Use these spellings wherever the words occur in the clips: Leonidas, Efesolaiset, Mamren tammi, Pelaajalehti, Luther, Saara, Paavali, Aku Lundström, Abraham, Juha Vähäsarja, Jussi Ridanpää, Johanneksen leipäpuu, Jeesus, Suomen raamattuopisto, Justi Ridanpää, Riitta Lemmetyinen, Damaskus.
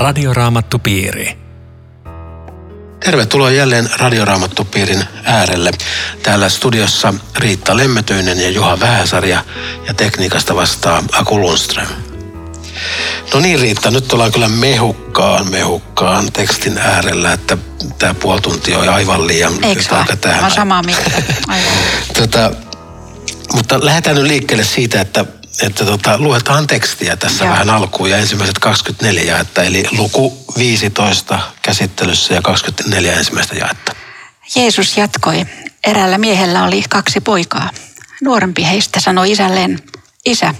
Radioraamattupiiri. Tervetuloa jälleen Radioraamattupiirin äärelle. Täällä studiossa Riitta Lemmetyinen ja Juha Vähäsarja ja tekniikasta vastaa Aku Lundström. No niin Riitta, nyt ollaan kyllä mehukkaan tekstin äärellä, että tämä puoli tuntia on aivan liian. Eikö vaan? Mä samaa mieltä. Mutta lähdetään nyt liikkeelle siitä, että luetaan tekstiä tässä vähän alkuun ja ensimmäiset 24 jaetta, eli luku 15 käsittelyssä ja 24 ensimmäistä jaetta. Jeesus jatkoi. Eräällä miehellä oli 2 poikaa. Nuorempi heistä sanoi isälleen, isä,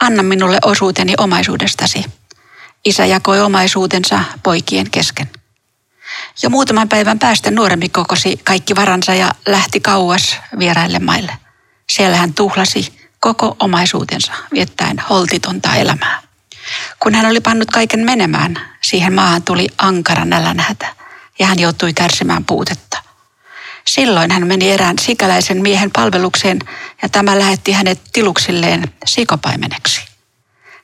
anna minulle osuuteni omaisuudestasi. Isä jakoi omaisuutensa poikien kesken. Jo muutaman päivän päästä nuorempi kokosi kaikki varansa ja lähti kauas vieraille maille. Siellä hän tuhlasi koko omaisuutensa viettäen holtitonta elämää. Kun hän oli pannut kaiken menemään, siihen maahan tuli ankara nälänhätä ja hän joutui kärsimään puutetta. Silloin hän meni erään sikäläisen miehen palvelukseen ja tämä lähetti hänet tiluksilleen sikopaimeneksi.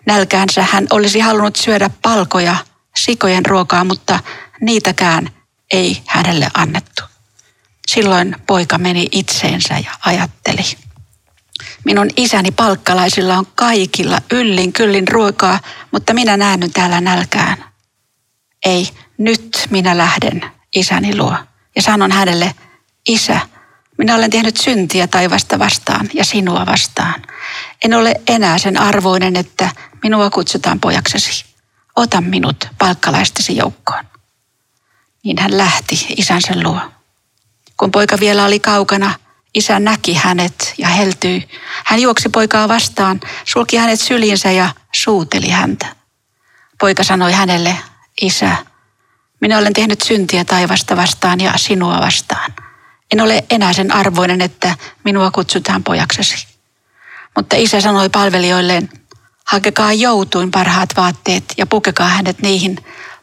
Nälkäänsä hän olisi halunnut syödä palkoja, sikojen ruokaa, mutta niitäkään ei hänelle annettu. Silloin poika meni itseensä ja ajatteli. Minun isäni palkkalaisilla on kaikilla yllin kyllin ruokaa, mutta minä näännyn täällä nälkään. Ei, nyt minä lähden isäni luo ja sanon hänelle, isä, minä olen tehnyt syntiä taivasta vastaan ja sinua vastaan. En ole enää sen arvoinen, että minua kutsutaan pojaksesi. Ota minut palkkalaistesi joukkoon. Niin hän lähti isänsä luo. Kun poika vielä oli kaukana, isä näki hänet ja heltyi. Hän juoksi poikaa vastaan, sulki hänet syliinsä ja suuteli häntä. Poika sanoi hänelle, isä, minä olen tehnyt syntiä taivasta vastaan ja sinua vastaan. En ole enää sen arvoinen, että minua kutsutaan pojaksesi. Mutta isä sanoi palvelijoilleen, hakekaa joutuin parhaat vaatteet ja pukekaa hänet niihin.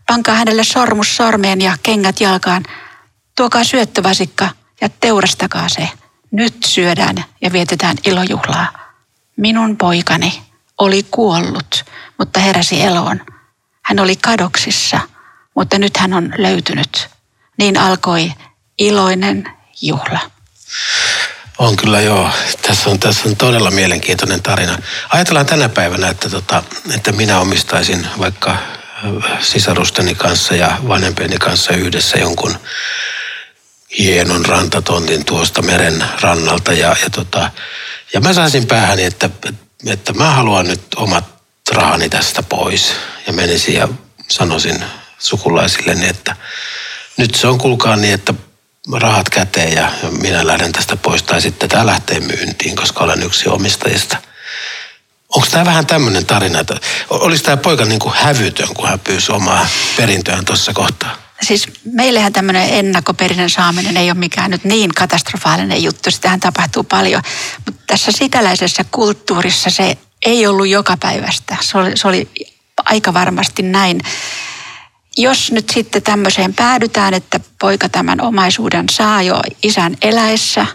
Pankaa hänelle sormus sormeen ja kengät jalkaan. Tuokaa syöttövasikka ja teurastakaa se. Nyt syödään ja vietetään ilojuhlaa. Minun poikani oli kuollut, mutta heräsi eloon. Hän oli kadoksissa, mutta nyt hän on löytynyt. Niin alkoi iloinen juhla. On kyllä joo. Tässä on todella mielenkiintoinen tarina. Ajatellaan tänä päivänä, että minä omistaisin vaikka sisarusteni kanssa ja vanhempieni kanssa yhdessä jonkun hienon rantatontin tuosta meren rannalta ja mä saisin päähäni, että mä haluan nyt omat rahani tästä pois ja menisin ja sanoisin sukulaisilleni, että nyt se on kuulkaa niin, että rahat käteen ja minä lähden tästä pois tai sitten tämä lähtee myyntiin, koska olen yksi omistajista. Onko tämä vähän tämmöinen tarina, että olisi tämä poika niin kuin hävytön, kun hän pyysi omaa perintöään tuossa kohtaa? Siis meillähän tämmöinen ennakkoperinnön saaminen ei ole mikään nyt niin katastrofaalinen juttu, sitähän tapahtuu paljon. Mutta tässä sikäläisessä kulttuurissa se ei ollut joka päivästä, se oli aika varmasti näin. Jos nyt sitten tämmöiseen päädytään, että poika tämän omaisuuden saa jo isän eläessä,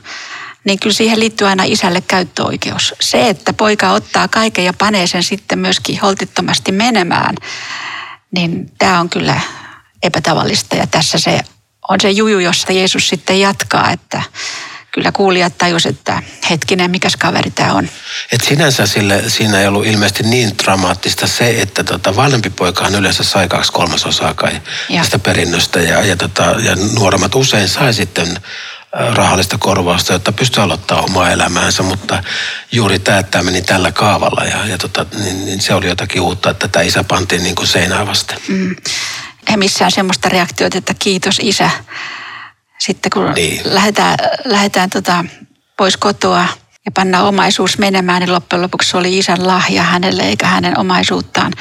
niin kyllä siihen liittyy aina isälle käyttöoikeus. Se, että poika ottaa kaiken ja panee sen sitten myöskin holtittomasti menemään, niin tämä on kyllä epätavallista. Ja tässä se on se juju, josta Jeesus sitten jatkaa, että kyllä kuulijat tajusivat, että hetkinen, mikäs kaveri tämä on. Et sinänsä siinä ei ollut ilmeisesti niin dramaattista se, että vanhempi poikahan yleensä sai 2/3 kai tästä perinnöstä ja nuoremmat usein sai sitten rahallista korvausta, jotta pystyy aloittamaan omaa elämäänsä, mutta juuri tämä meni tällä kaavalla niin se oli jotakin uutta, että tämä isä pantiin niin kuin seinää vasten. Ei missään semmoista reaktiota, että kiitos isä. Sitten kun lähdetään pois kotoa ja pannaan omaisuus menemään, niin loppujen lopuksi se oli isän lahja hänelle eikä hänen omaisuuttaan.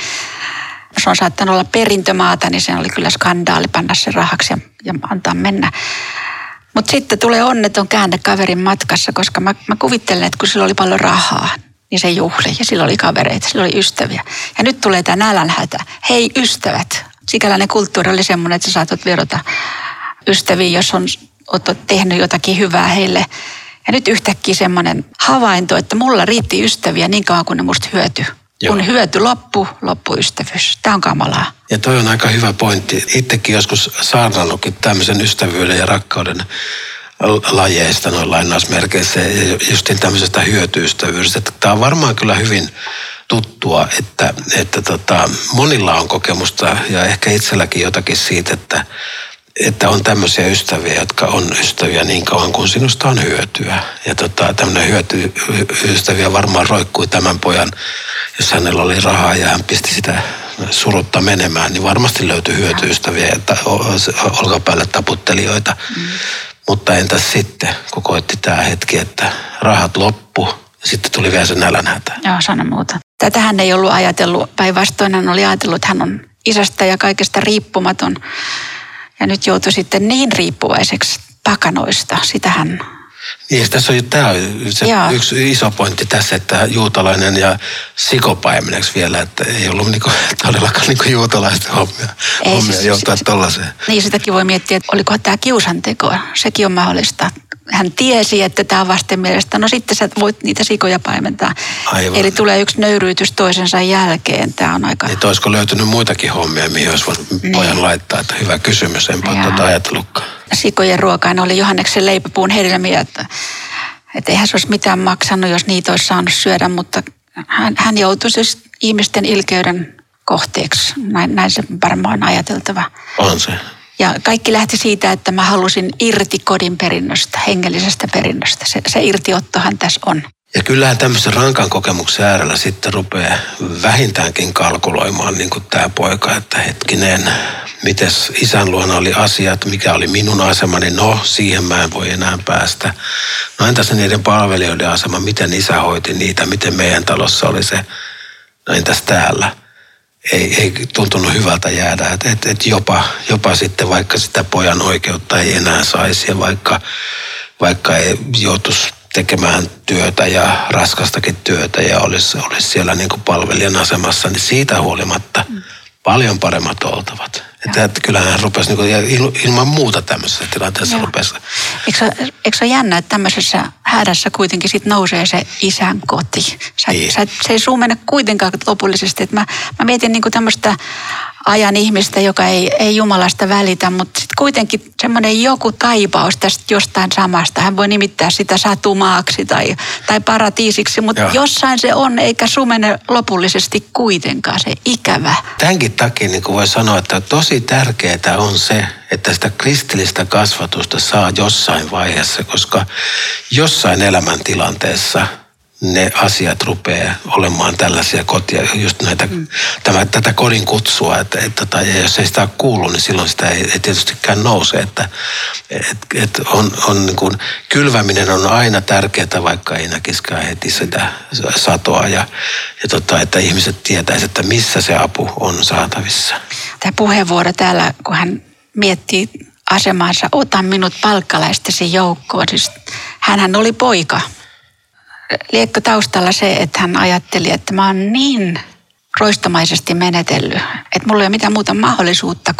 Jos on saattanut olla perintömaata, niin se oli kyllä skandaali panna sen rahaksi ja antaa mennä. Mutta sitten tulee onneton käänne kaverin matkassa, koska mä kuvittelen, että kun sillä oli paljon rahaa, niin se juhli ja sillä oli kavereita, sillä oli ystäviä. Ja nyt tulee tämä nälänhätä. Hei ystävät, sikäläinen kulttuuri oli semmoinen, että sä saatot verota ystäviin, jos oot tehnyt jotakin hyvää heille. Ja nyt yhtäkkiä semmoinen havainto, että mulla riitti ystäviä niin kauan kuin ne musta hyöty. Kun hyöty loppui ystävyys. Tämä on kamalaa. Ja toi on aika hyvä pointti. Itsekin joskus saarnannutkin tämmöisen ystävyyden ja rakkauden lajeista noin lainausmerkeissä ja justiin tämmöisestä hyötyystävyydestä. Tämä on varmaan kyllä hyvin tuttua, että monilla on kokemusta ja ehkä itselläkin jotakin siitä, että on tämmöisiä ystäviä, jotka on ystäviä niin kauan kuin sinusta on hyötyä. Ja tämmöinen ystäviä varmaan roikkui tämän pojan, jos hänellä oli rahaa ja hän pisti sitä surutta menemään, niin varmasti löytyi hyötyystäviä ja olkapäälle taputtelijoita. Mm. Mutta entäs sitten, kun koitti tämä hetki, että rahat loppu ja sitten tuli vielä se nälänhätä. Joo, sano muuta. Tätähän ei ollut ajatellut, päinvastoin hän oli ajatellut, että hän on isästä ja kaikesta riippumaton. Ja nyt joutui sitten niin riippuvaiseksi pakanoista, sitähän... Niin, tässä on, tämä on se yksi iso pointti tässä, että juutalainen ja sikopaimeneksi vielä, että ei ollut todellakaan juutalaisten hommia joutua tuollaiseen. Niin, sitäkin voi miettiä, että oliko tämä kiusantekoa, sekin on mahdollista. Hän tiesi, että tämä on vasten mielestä, no sitten sä voit niitä sikoja paimentaa. Aivan. Eli tulee yksi nöyryytys toisensa jälkeen, tämä on aika... Että olisiko löytynyt muitakin hommia, mihin olisi voinut pojan laittaa, että hyvä kysymys, enpä tätä ajatellutkaan. Sikojen ruokaina oli Johanneksen leipäpuun hedelmiä, että eihän se olisi mitään maksanut, jos niitä olisi saanut syödä, mutta hän joutui siis ihmisten ilkeyden kohteeksi. Näin se varmaan on ajateltava. On se. Ja kaikki lähti siitä, että mä halusin irti kodin perinnöstä, hengellisestä perinnöstä. Se irtiottohan tässä on. Ja kyllähän tämmöisen rankan kokemuksen äärellä sitten rupeaa vähintäänkin kalkuloimaan, niin kuin tämä poika, että hetkinen, mites isän luona oli asiat, mikä oli minun asemani, no siihen mä en voi enää päästä. No entäs niiden palvelijoiden asema, miten isä hoiti niitä, miten meidän talossa oli se, no entäs täällä. Ei tuntunut hyvältä jäädä, että jopa sitten vaikka sitä pojan oikeutta ei enää saisi ja vaikka ei joutuisi tekemään työtä ja raskastakin työtä ja olisi siellä niin kuin palvelijan asemassa, niin siitä huolimatta paljon paremmat oltavat. Että kyllähän rupesi niin ilman muuta tämmöisessä tilanteessa rupesi. Eikö se ole jännä, että tämmöisessä hädässä kuitenkin sit nousee se isän koti? Se ei suu mennä kuitenkaan lopullisesti. Et mä mietin niin tämmöistä ajan ihmistä, joka ei Jumalasta välitä, mutta sitten kuitenkin semmoinen joku taipaus tästä jostain samasta. Hän voi nimittää sitä satumaaksi tai paratiisiksi, mutta jossain se on, eikä suu mene lopullisesti kuitenkaan, se ikävä. Tämänkin takia niin voi sanoa, että tosi tärkeää on se, että sitä kristillistä kasvatusta saa jossain vaiheessa, koska jossain elämäntilanteessa ne asiat rupeaa olemaan tällaisia kotia, just näitä, tätä kodin kutsua, että ja jos ei sitä ole kuullut, niin silloin sitä ei tietystikään nouse, että on niin kuin, kylväminen on aina tärkeää, vaikka ei näkisikään heti sitä satoa ja että ihmiset tietäisivät, että missä se apu on saatavissa. Tämä puheenvuoro täällä, kun hän miettii asemaansa, ota minut palkkalaistesi joukkoon, siis hänhän oli poika. Liekko taustalla se, että hän ajatteli, että mä oon niin roistomaisesti menetellyt, että mulla ei ole mitään muuta mahdollisuutta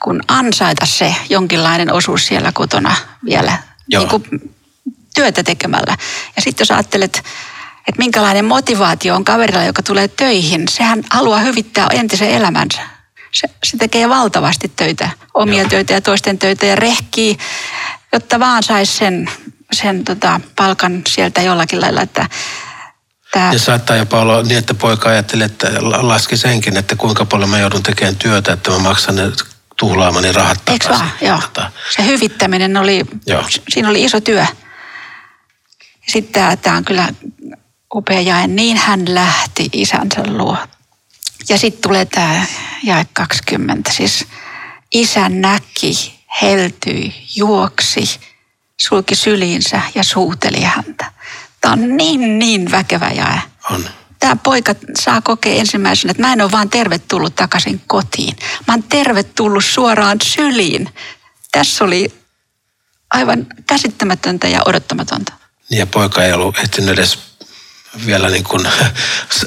kuin ansaita se jonkinlainen osuus siellä kotona vielä niin kuin työtä tekemällä. Ja sitten jos ajattelet, että minkälainen motivaatio on kaverilla, joka tulee töihin, sehän haluaa hyvittää entisen elämänsä. Se tekee valtavasti töitä, omia töitä ja toisten töitä ja rehkii, jotta vaan saisi sen palkan sieltä jollakin lailla, että... Ja saattaa jopa olla niin, että poika ajatteli, että laski senkin, että kuinka paljon mä joudun tekemään työtä, että mä maksan ne tuhlaamani rahat takaisin. Eikö vaan? Joo. Se hyvittäminen oli, siinä oli iso työ. Sitten tämä on kyllä upea jae. Niin hän lähti isänsä luo. Ja sitten tulee tämä jae 20, siis isä näki, heltyi, juoksi... Sulki syliinsä ja suuteli häntä. Tämä on niin väkevä jae. On. Tämä poika saa kokea ensimmäisenä, että mä en ole vaan tervetullut takaisin kotiin. Mä oon tervetullut suoraan syliin. Tässä oli aivan käsittämätöntä ja odottamatonta. Ja poika ei ollut ehtinyt edes vielä niin kuin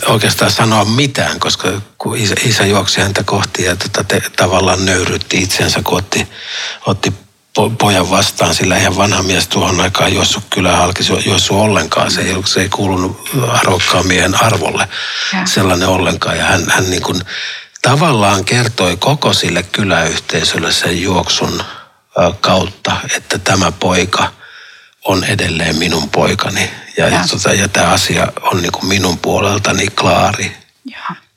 oikeastaan sanoa mitään, koska kun isä juoksi häntä kohti ja tavallaan nöyryytti itsensä, kun otti pojan vastaan, sillä eihän vanha mies tuohon aikaan juossut kylän halki, juossut ollenkaan. Se ei kuulunut arvokkaan miehen arvolle sellainen ollenkaan. Ja hän niin kuin tavallaan kertoi koko sille kyläyhteisölle sen juoksun kautta, että tämä poika on edelleen minun poikani. Ja tämä asia on niin kuin minun puoleltani klaari.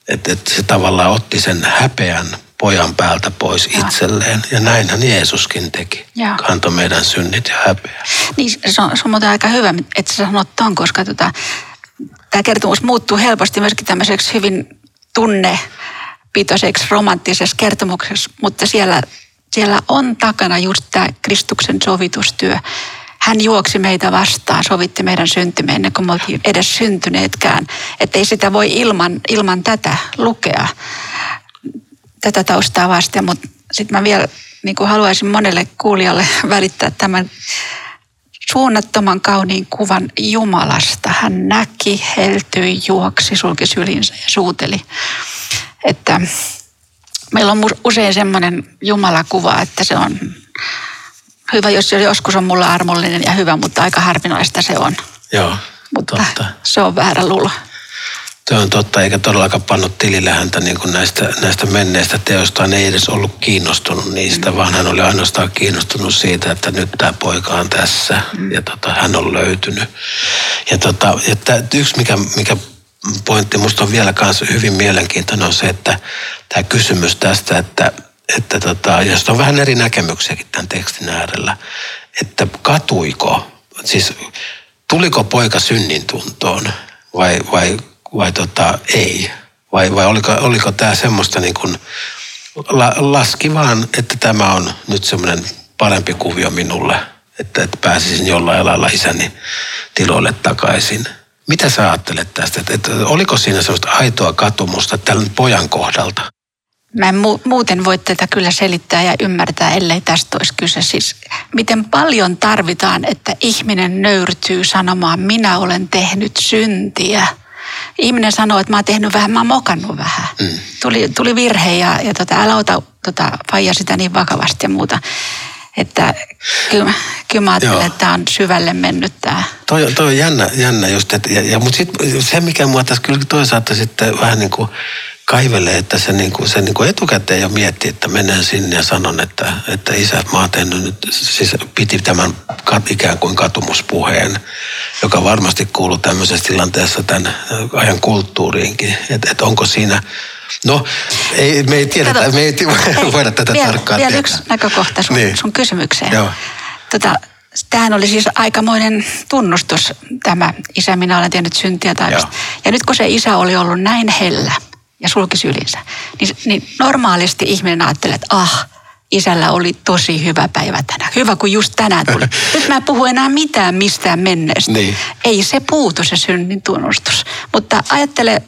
Että se tavallaan otti sen häpeän pojan päältä pois itselleen. Ja näinhän Jeesuskin teki. Kantoi meidän synnit ja häpeän. Niin, se on muuten aika hyvä, että sä sanot ton, koska tämä kertomus muuttuu helposti myöskin tämmöiseksi hyvin tunnepitoiseksi romanttisessa kertomuksessa, mutta siellä on takana just tämä Kristuksen sovitustyö. Hän juoksi meitä vastaan, sovitti meidän syntymme ennen kuin me oltiin edes syntyneetkään. Että ei sitä voi ilman tätä lukea, tätä taustaa vasten. Mutta sitten mä vielä niin kuin haluaisin monelle kuulijalle välittää tämän suunnattoman kauniin kuvan Jumalasta. Hän näki, heltyi, juoksi, sulki sylinsä ja suuteli. Että meillä on usein semmoinen Jumalakuva, että se on hyvä, jos joskus on mulla armollinen ja hyvä, mutta aika harvinaista se on. Joo, mutta totta. Se on väärä luulo. Tuo on totta, eikä todellakaan pannut tilille häntä niin kuin näistä menneistä teoistaan. Ei edes ollut kiinnostunut niistä, vaan hän oli ainoastaan kiinnostunut siitä, että nyt tämä poika on tässä ja hän on löytynyt. Ja yksi, mikä pointti musta on vielä kanssa hyvin mielenkiintoinen, on se, että tämä kysymys tästä, että josta on vähän eri näkemyksiäkin tämän tekstin äärellä, että katuiko, siis tuliko poika synnintuntoon vai ei? Vai oliko tämä semmoista niin kuin laski vaan, että tämä on nyt semmoinen parempi kuvio minulle, että pääsisin jollain lailla isäni tiloille takaisin. Mitä sä ajattelet tästä? Että oliko siinä semmoista aitoa katumusta tämän pojan kohdalta? Mä en muuten voi tätä kyllä selittää ja ymmärtää, ellei tästä olisi kyse. Siis miten paljon tarvitaan, että ihminen nöyrtyy sanomaan, minä olen tehnyt syntiä. Ihminen sanoo, että mä oon tehnyt vähän, mä oon mokannut vähän. Tuli virhe ja älä ota faija sitä niin vakavasti ja muuta. Että kyllä mä ajattelen, että tämä on syvälle mennyt tämä. Toi on jännä just. Mutta sitten se, mikä mua tässä kyllä toisaalta sitten vähän niin kuin kaivelee, että se etukäteen jo miettii, että menen sinne ja sanon, että isä, mä oon tehnyt nyt, siis piti tämän ikään kuin katumuspuheen, joka varmasti kuuluu tämmöisessä tilanteessa tämän ajan kulttuuriinkin. Että onko siinä, me ei tiedetä, kato, voida tätä tarkkaan vielä tietää. Vielä yksi näkökohta sun kysymykseen. Joo. Tämähän oli siis aikamoinen tunnustus, tämä isä, minä olen tehnyt syntiä taivasta. Ja nyt kun se isä oli ollut näin hellä ja sulki sylinsä, niin normaalisti ihminen ajattelee, että isällä oli tosi hyvä päivä tänään. Hyvä, kun just tänään tuli. Nyt mä en puhu enää mistään menneestä. Niin. Ei se puutu, se synnin tunnustus. Mutta ajattele,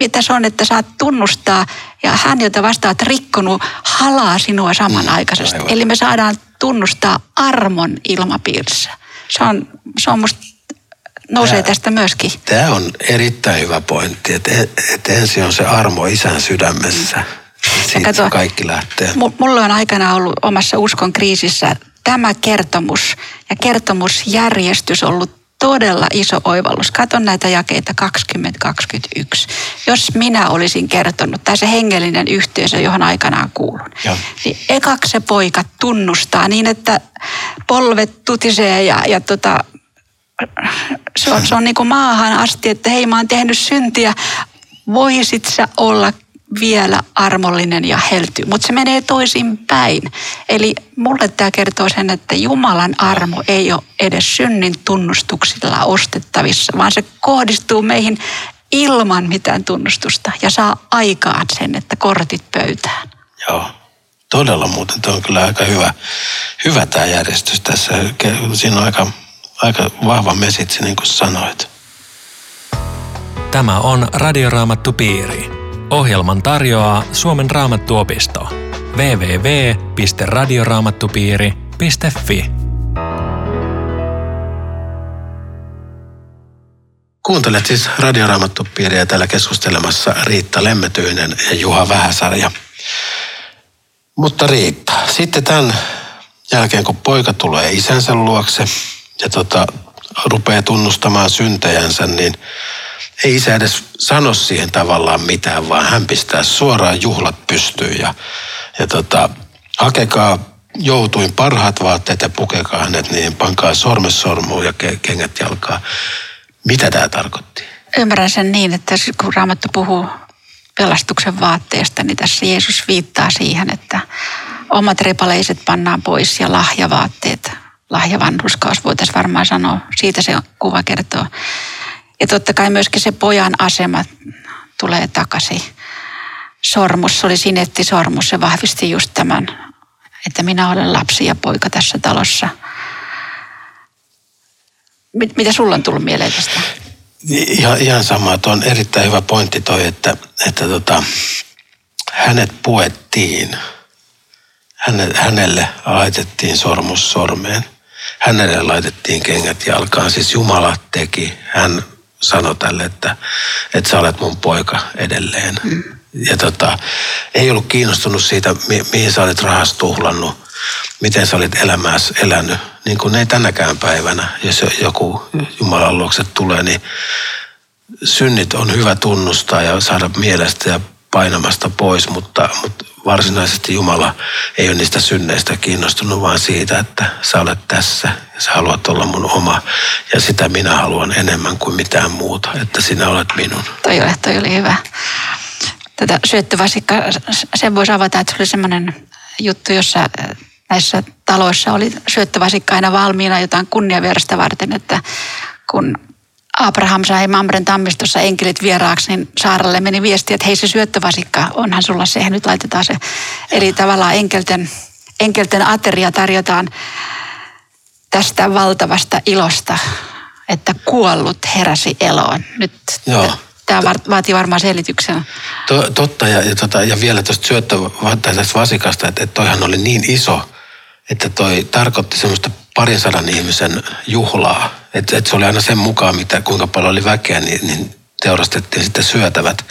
mitä se on, että saat tunnustaa ja hän, jota vastaat rikkonut, halaa sinua samanaikaisesti. Aivan. Eli me saadaan tunnustaa armon ilmapiirissä. Se on musta nousee tästä myöskin. Tämä on erittäin hyvä pointti, että ensin on se armo isän sydämessä. Siitä kaikki lähtee. Mulla on aikana ollut omassa uskon kriisissä tämä kertomus ja kertomusjärjestys ollut todella iso oivallus. Katon näitä jakeita 20-21. Jos minä olisin kertonut, tai se hengellinen yhteisö, johon aikanaan kuulun, niin ekaksi se poika tunnustaa niin, että polvet tutisee ja Se on niin kuin maahan asti, että hei, mä oon tehnyt syntiä. Voisit sä olla vielä armollinen ja heltyy. Mutta se menee toisinpäin. Eli mulle tämä kertoo sen, että Jumalan armo ei ole edes synnin tunnustuksilla ostettavissa, vaan se kohdistuu meihin ilman mitään tunnustusta ja saa aikaan sen, että kortit pöytään. Joo. Todella muuten. Tuo on kyllä aika hyvä tämä järjestys tässä. Siinä on aika vahva mesitsi, niin kuin sanoit. Tämä on Radioraamattupiiri. Ohjelman tarjoaa Suomen raamattuopisto. www.radioraamattupiiri.fi. Kuuntelet siis Radioraamattupiiriä, täällä keskustelemassa Riitta Lemmetyinen ja Juha Vähäsarja. Mutta Riitta, sitten tämän jälkeen kun poika tulee isänsä luokse, ja rupeaa tunnustamaan syntejänsä, niin ei isä edes sano siihen tavallaan mitään, vaan hän pistää suoraan juhlat pystyyn ja hakekaa joutuin parhaat vaatteet ja pukekaa hänet, niin pankaa sormes sormuun ja kengät jalkaa. Mitä tämä tarkoitti? Ymmärrän sen niin, että kun Raamattu puhuu pelastuksen vaatteesta, niin tässä Jeesus viittaa siihen, että omat repaleiset pannaan pois ja lahjavaatteet, lahjavanhurskaus voitaisiin varmaan sanoa, siitä se kuva kertoo. Ja totta kai myöskin se pojan asema tulee takaisin. Sormus, se oli sinettisormus, se vahvisti just tämän, että minä olen lapsi ja poika tässä talossa. Mitä sulla on tullut mieleen tästä? Ihan sama, tuo on erittäin hyvä pointti toi, että hänet puettiin. Hänelle laitettiin sormus sormeen. Hänelle laitettiin kengät jalkaan. Siis Jumala teki. Hän sanoi tälle, että sä olet mun poika edelleen. Mm. Ja ei ollut kiinnostunut siitä, mihin sä olit rahas tuhlannut, miten sä olit elämässä elänyt. Niin kuin ei tänäkään päivänä, jos joku Jumalan luokse tulee, niin synnit on hyvä tunnustaa ja saada mielestä ja painamasta pois, mutta varsinaisesti Jumala ei ole niistä synneistä kiinnostunut, vaan siitä, että sä olet tässä ja sä haluat olla mun oma ja sitä minä haluan enemmän kuin mitään muuta, että sinä olet minun. Toi oli hyvä. Tätä syöttövasikka, sen voisi avata, että se oli semmoinen juttu, jossa näissä taloissa oli syöttövasikka aina valmiina jotain kunniavieraista varten, että kun Abraham sai Mamren tammistossa enkelit vieraaksi, niin Saaralle meni viesti, että hei se syöttövasikka, onhan sulla se, nyt laitetaan se. Eli tavallaan enkelten ateria tarjotaan tästä valtavasta ilosta, että kuollut heräsi eloon. Nyt tämä vaatii varmaan selityksen. Totta, ja vielä tuosta syöttövasikasta, että toihan oli niin iso, että toi tarkoitti semmoista 200 ihmisen juhlaa. Et se oli aina sen mukaan, kuinka paljon oli väkeä, niin teurastettiin sitten syötävät.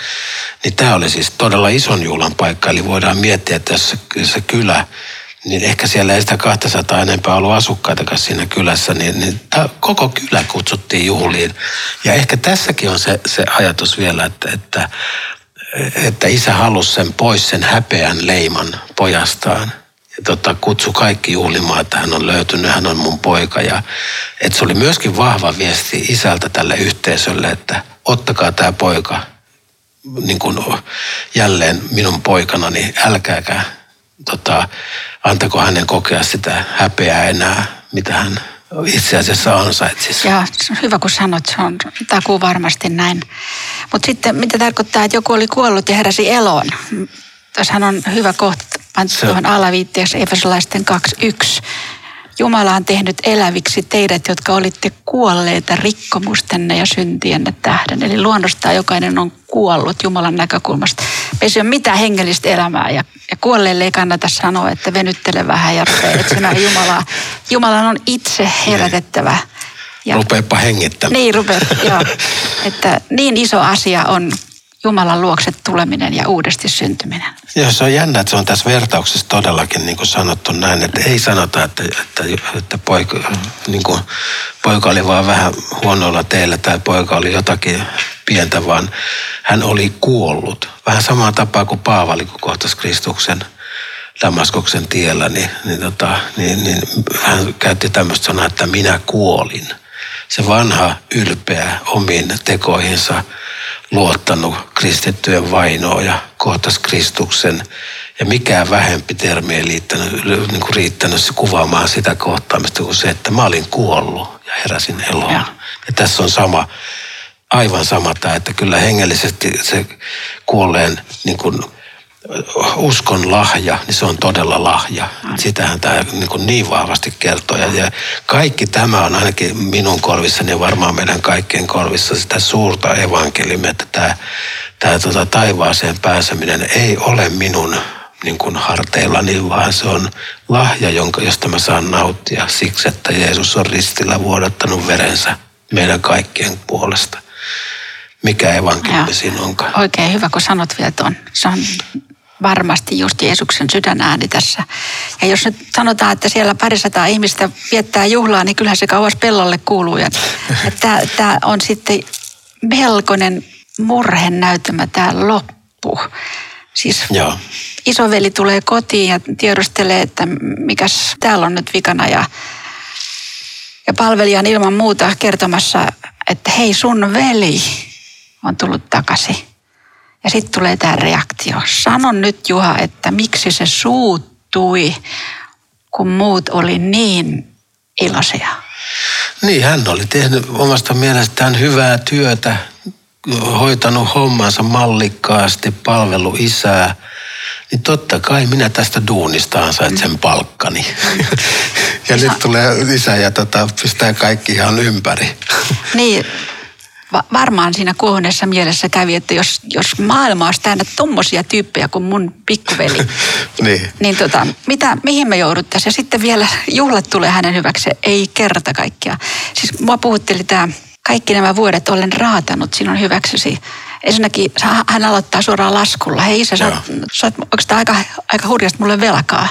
Niin tämä oli siis todella ison juhlan paikka. Eli voidaan miettiä, että jos se kylä, niin ehkä siellä ei sitä 200 enempää ollut asukkaitakaan siinä kylässä. Niin koko kylä kutsuttiin juhliin. Ja ehkä tässäkin on se ajatus vielä, että isä halusi sen pois, sen häpeän leiman pojastaan. Kutsu kaikki juhlimaan, että hän on löytynyt, hän on mun poika. Ja, et se oli myöskin vahva viesti isältä tälle yhteisölle, että ottakaa tämä poika niin kuin jälleen minun poikana, niin älkääkä antako hänen kokea sitä häpeää enää, mitä hän itse asiassa ansaitsisi. Joo, hyvä kun sanot, se on takuu varmasti näin. Mutta sitten mitä tarkoittaa, että joku oli kuollut ja heräsi eloon? Tässähän on hyvä kohta pantu tuohon alaviitteeksi Efesolaisten 2.1. Jumala on tehnyt eläviksi teidät, jotka olitte kuolleita rikkomustenne ja syntienne tähden. Eli luonnostaan jokainen on kuollut Jumalan näkökulmasta. Ei se ole mitään hengellistä elämää ja kuolleille ei kannata sanoa, että venyttele vähän ja rupea etsimään Jumalaa. Jumalan on itse herätettävä. Ja rupeepa hengittämään. Niin, joo. Että niin iso asia on Jumalan luokse tuleminen ja uudesti syntyminen. Joo, se on jännä, että se on tässä vertauksessa todellakin niin kuin sanottu näin, että ei sanota, että poika oli vaan vähän huonoilla teillä tai poika oli jotakin pientä, vaan hän oli kuollut. Vähän samaa tapaa kuin Paavali, kun kohtasi Kristuksen Damaskuksen tiellä, niin hän käytti tämmöistä sanaa, että minä kuolin. Se vanha ylpeä omiin tekoihinsa luottanut kristittyjen vainoa ja kohtas Kristuksen. Ja mikään vähempi termi ei riittänyt kuvaamaan sitä kohtaamista kuin se, että mä olin kuollut ja heräsin eloon. Ja tässä on aivan sama tämä, että kyllä hengellisesti se kuolleen uskon lahja, niin se on todella lahja. Sitähän tämä niin vahvasti kertoo. Ja kaikki tämä on ainakin minun korvissani ja varmaan meidän kaikkien korvissa sitä suurta evankeliumia, että tämä taivaaseen pääseminen ei ole minun harteillani, vaan se on lahja, josta mä saan nauttia siksi, että Jeesus on ristillä vuodattanut verensä meidän kaikkien puolesta. Mikä evankeliumi siinä onkaan? Oikein hyvä, kun sanot vielä tuon. Se on varmasti just Jeesuksen sydänääni tässä. Ja jos nyt sanotaan, että siellä 200 ihmistä viettää juhlaa, niin kyllähän se kauas pellolle kuuluu. Tämä on sitten melkoinen murhenäytelmä tämä loppu. Siis isoveli tulee kotiin ja tiedostelee, että mikäs täällä on nyt vikana ja palvelija on ilman muuta kertomassa, että hei sun veli on tullut takaisin. Ja sitten tulee tämä reaktio. Sano nyt Juha, että miksi se suuttui, kun muut oli niin iloisia. Niin, hän oli tehnyt omasta mielestään hyvää työtä, hoitanut hommansa mallikkaasti, palvelu isää. Niin totta kai minä tästä duunista ansaitsen palkkani. Ja nyt tulee isä ja pistää kaikki ihan ympäri. Niin. Varmaan siinä kuohuneessa mielessä kävi, että jos maailma olisi täynnä tommosia tyyppejä kuin mun pikkuveli, mihin me jouduttaisiin? Ja sitten vielä juhlat tulee hänen hyväkseen, ei kerta kaikkiaan. Siis mua puhutteli tämä, kaikki nämä vuodet olen raatanut sinun hyväksesi. Ensinnäkin hän aloittaa suoraan laskulla. Hei isä, sä oot oikeastaan aika hurjasti mulle velkaa.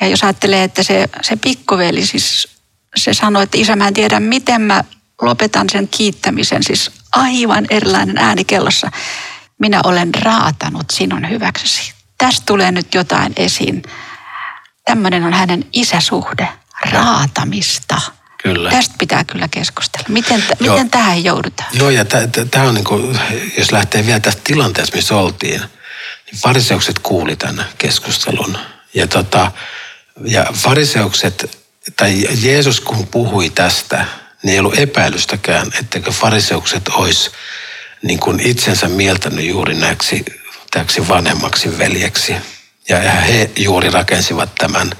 Ja jos ajattelee, että se pikkuveli, siis se sanoi, että isä mä en tiedä miten mä lopetan sen kiittämisen, siis aivan erilainen ääni kellossa. Minä olen raatanut sinun hyväksesi. Tästä tulee nyt jotain esiin. Tämmöinen on hänen isäsuhde, raatamista. Kyllä. Tästä pitää kyllä keskustella. Miten tähän joudutaan? Joo, ja tämä on niin kuin, jos lähtee vielä tästä tilanteesta, missä oltiin, niin fariseukset kuuli tämän keskustelun. Ja fariseukset, tai Jeesus kun puhui tästä, niin ei ollut epäilystäkään, etteikö fariseukset olisi niin kuin itsensä mieltänyt juuri täksi vanhemmaksi veljeksi. Ja he juuri rakensivat tämän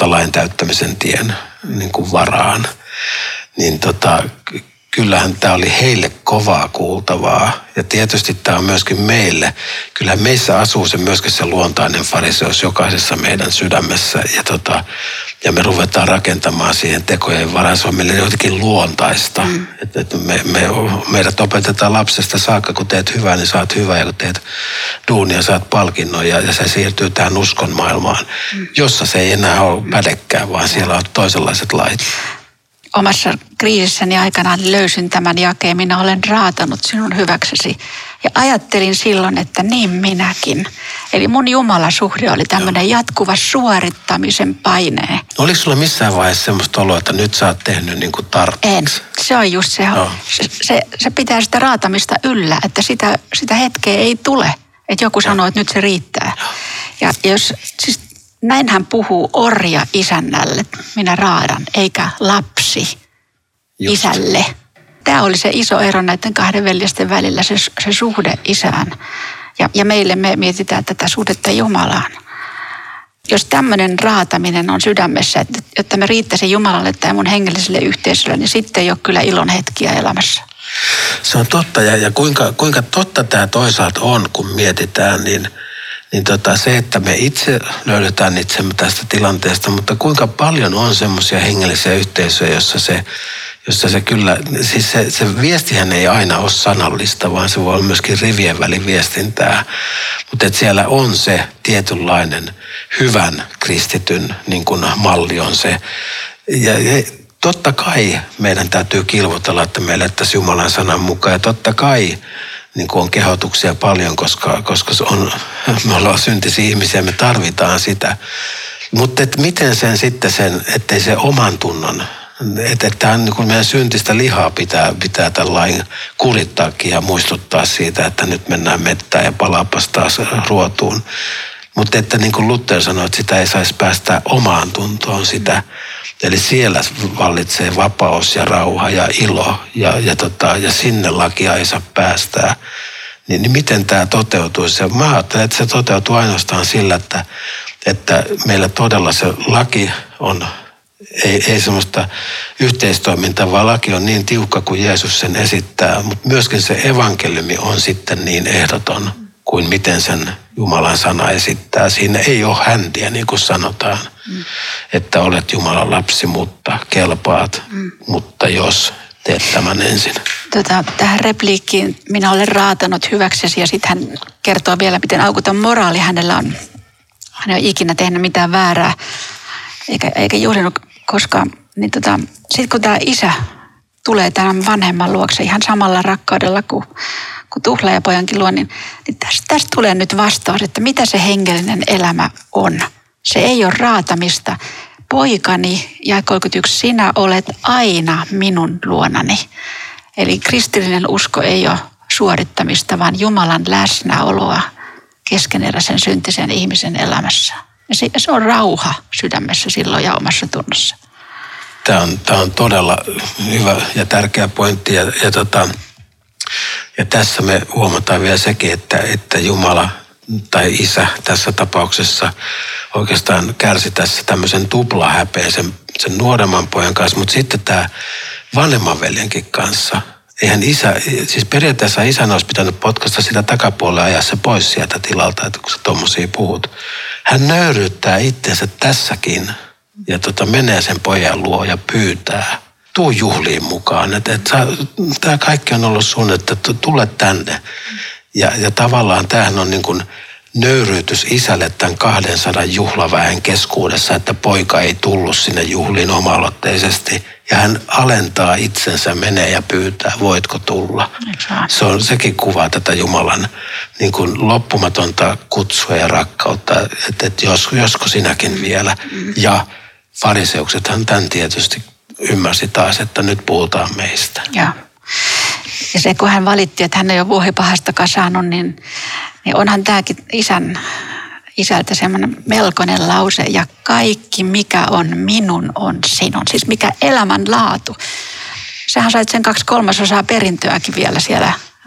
lain täyttämisen tien niin kuin varaan. Niin kyllähän tämä oli heille kovaa kuultavaa. Ja tietysti tämä on myöskin meille. Kyllähän meissä asuu myöskin se luontainen fariseus jokaisessa meidän sydämessä. Ja me ruvetaan rakentamaan siihen tekojen varaan. Se on meille jotenkin luontaista. Meidät opetetaan lapsesta saakka, kun teet hyvää, niin saat hyvää. Ja kun teet duunia, saat palkinnon. Ja se siirtyy tähän uskon maailmaan, jossa se ei enää ole pädekään, vaan siellä on toisenlaiset lait. Omassa kriisissäni aikanaan löysin tämän jakeen, minä olen raatanut sinun hyväksesi. Ja ajattelin silloin, että niin minäkin. Eli mun jumalasuhde oli tämmöinen jatkuva suorittamisen paine. Oliko sulla missään vaiheessa semmoista oloa, että nyt sä oot tehnyt niin kuin tarpeeksi? En. Se on just se. No. Se pitää sitä raatamista yllä, että sitä hetkeä ei tule. Että joku sanoo, että nyt se riittää. Ja jos siis näinhän puhuu orja isännälle, minä raadan, eikä lapsi isälle. Tämä oli se iso ero näiden kahden veljesten välillä, se suhde isään. Ja meille me mietitään tätä suhdetta Jumalaan. Jos tämmöinen raataminen on sydämessä, että, jotta me riittäisin Jumalalle tai mun hengelliselle yhteisölle, niin sitten ei ole kyllä ilon hetkiä elämässä. Se on totta, ja kuinka totta tämä toisaalta on, kun mietitään, niin se, että me itse löydetään itsemme tästä tilanteesta, mutta kuinka paljon on semmoisia hengellisiä yhteisöjä, jossa se kyllä, siis se viestihän ei aina ole sanallista, vaan se voi olla myöskin rivien välin viestintää. Mutta että siellä on se tietynlainen hyvän kristityn niin kuin malli on se. Ja totta kai meidän täytyy kilvotella, että me elettäisiin Jumalan sanan mukaan ja totta kai niin kuin on kehotuksia paljon, koska me ollaan syntisiä ihmisiä, me tarvitaan sitä. Mutta miten sen sitten ettei se oman tunnon, että niin meidän syntistä lihaa pitää tällainen kurittaakin ja muistuttaa siitä, että nyt mennään mettään ja palaapas taas ruotuun. Mutta että niin kuin Luther sanoi, että sitä ei saisi päästä omaan tuntoon sitä. Eli siellä vallitsee vapaus ja rauha ja ilo ja sinne lakia ei saa päästää. Niin miten tämä toteutuisi? Ja mä ajattelen, että se toteutuu ainoastaan sillä, että meillä todella se laki on, ei semmoista yhteistoimintaa, vaan laki on niin tiukka kuin Jeesus sen esittää. Mutta myöskin se evankeliumi on sitten niin ehdoton kuin miten sen Jumalan sana esittää. Siinä ei ole häntiä, niin kuin sanotaan, että olet Jumalan lapsi, mutta kelpaat, mutta jos teet tämän ensin. tähän repliikkiin, minä olen raatanut hyväksesi, ja sitten hän kertoo vielä, miten aukuton moraali hänellä on. Hän ei ole ikinä tehnyt mitään väärää, eikä juhlinut koskaan. Niin sitten kun tämä isä tulee tämän vanhemman luokse ihan samalla rakkaudella kuin tuhlaajapojankin luo, niin tästä tulee nyt vastaus, että mitä se hengellinen elämä on. Se ei ole raatamista. Poikani, ja 31, sinä olet aina minun luonani. Eli kristillinen usko ei ole suorittamista, vaan Jumalan läsnäoloa keskeneräisen syntisen ihmisen elämässä. Ja se on rauha sydämessä silloin ja omassa tunnossa. Tämä on todella hyvä ja tärkeä pointti. Ja tässä me huomataan vielä sekin, että Jumala tai Isä tässä tapauksessa oikeastaan kärsi tässä tämmöisen tuplahäpeän sen nuoremman pojan kanssa, mutta sitten tämä vanhemman veljenkin kanssa. Eihän isä, siis periaatteessa isän olisi pitänyt potkaista sitä takapuolella ja ajaa se pois sieltä tilalta, että kun sä tuommoisia puhut. Hän nöyryyttää itsensä tässäkin ja menee sen pojan luo ja pyytää. Tuu juhliin mukaan. Tämä kaikki on ollut sun, että tule tänne. Ja tavallaan tämähän on niin kuin nöyryytys isälle tämän 200 juhlaväen keskuudessa, että poika ei tullut sinne juhliin oma-aloitteisesti. Ja hän alentaa itsensä, menee ja pyytää, voitko tulla. Sekin kuvaa tätä Jumalan niin kuin loppumatonta kutsua ja rakkautta, että josko sinäkin vielä. Ja fariseuksethan tämän tietysti ymmärsi taas, että nyt puhutaan meistä. Ja se, kun hän valitti, että hän ei ole vuohipahastakaan saanut, niin onhan tämäkin isältä semmoinen melkoinen lause. Ja kaikki, mikä on minun, on sinun. Siis mikä elämänlaatu. Sähän sait sen 2/3 perintöäkin vielä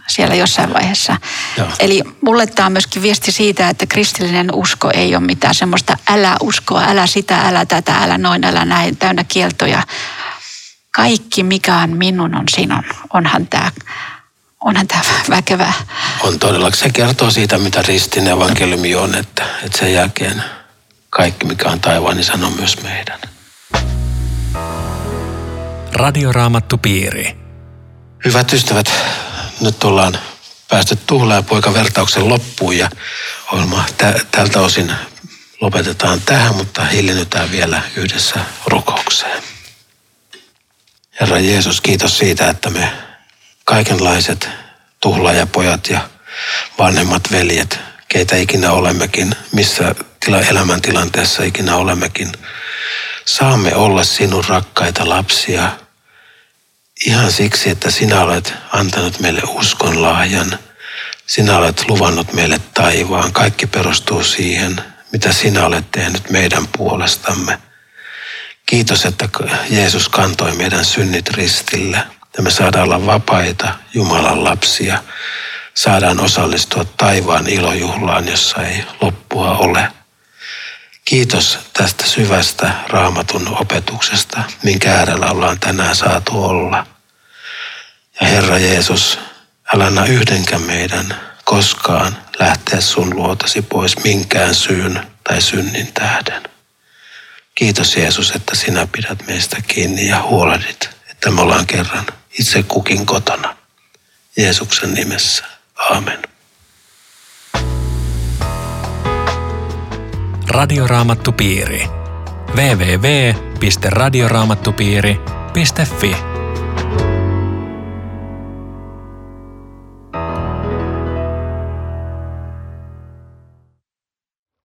siellä jossain vaiheessa. Joo. Eli mulle tämä on myöskin viesti siitä, että kristillinen usko ei ole mitään semmoista älä uskoa, älä sitä, älä tätä, älä noin, älä näin, täynnä kieltoja. Kaikki, mikä on minun, on sinun. Onhan tämä väkevää. On todella. Se kertoo siitä, mitä ristin evankeliumi on, että sen jälkeen kaikki, mikä on taivaan, niin sanoo myös meidän. Radioraamattupiiri. Hyvät ystävät, nyt ollaan päästy tuhlaajapoika-vertauksen loppuun ja ohjelma tältä osin lopetetaan tähän, mutta hiljennytään vielä yhdessä rukoukseen. Herra Jeesus, kiitos siitä, että me kaikenlaiset tuhlaajapojat ja vanhemmat veljet, keitä ikinä olemmekin, missä elämäntilanteessa ikinä olemmekin, saamme olla sinun rakkaita lapsia ihan siksi, että sinä olet antanut meille uskon lahjan. Sinä olet luvannut meille taivaan. Kaikki perustuu siihen, mitä sinä olet tehnyt meidän puolestamme. Kiitos, että Jeesus kantoi meidän synnit ristillä ja me saadaan olla vapaita Jumalan lapsia. Saadaan osallistua taivaan ilojuhlaan, jossa ei loppua ole. Kiitos tästä syvästä Raamatun opetuksesta, minkä äärellä ollaan tänään saatu olla. Ja Herra Jeesus, älä anna yhdenkään meidän koskaan lähteä sun luotasi pois minkään syyn tai synnin tähden. Kiitos Jeesus, että sinä pidät meistä kiinni ja huolehdit, että me ollaan kerran itse kukin kotona. Jeesuksen nimessä. Aamen. Radioraamattupiiri. www.radioraamattupiiri.fi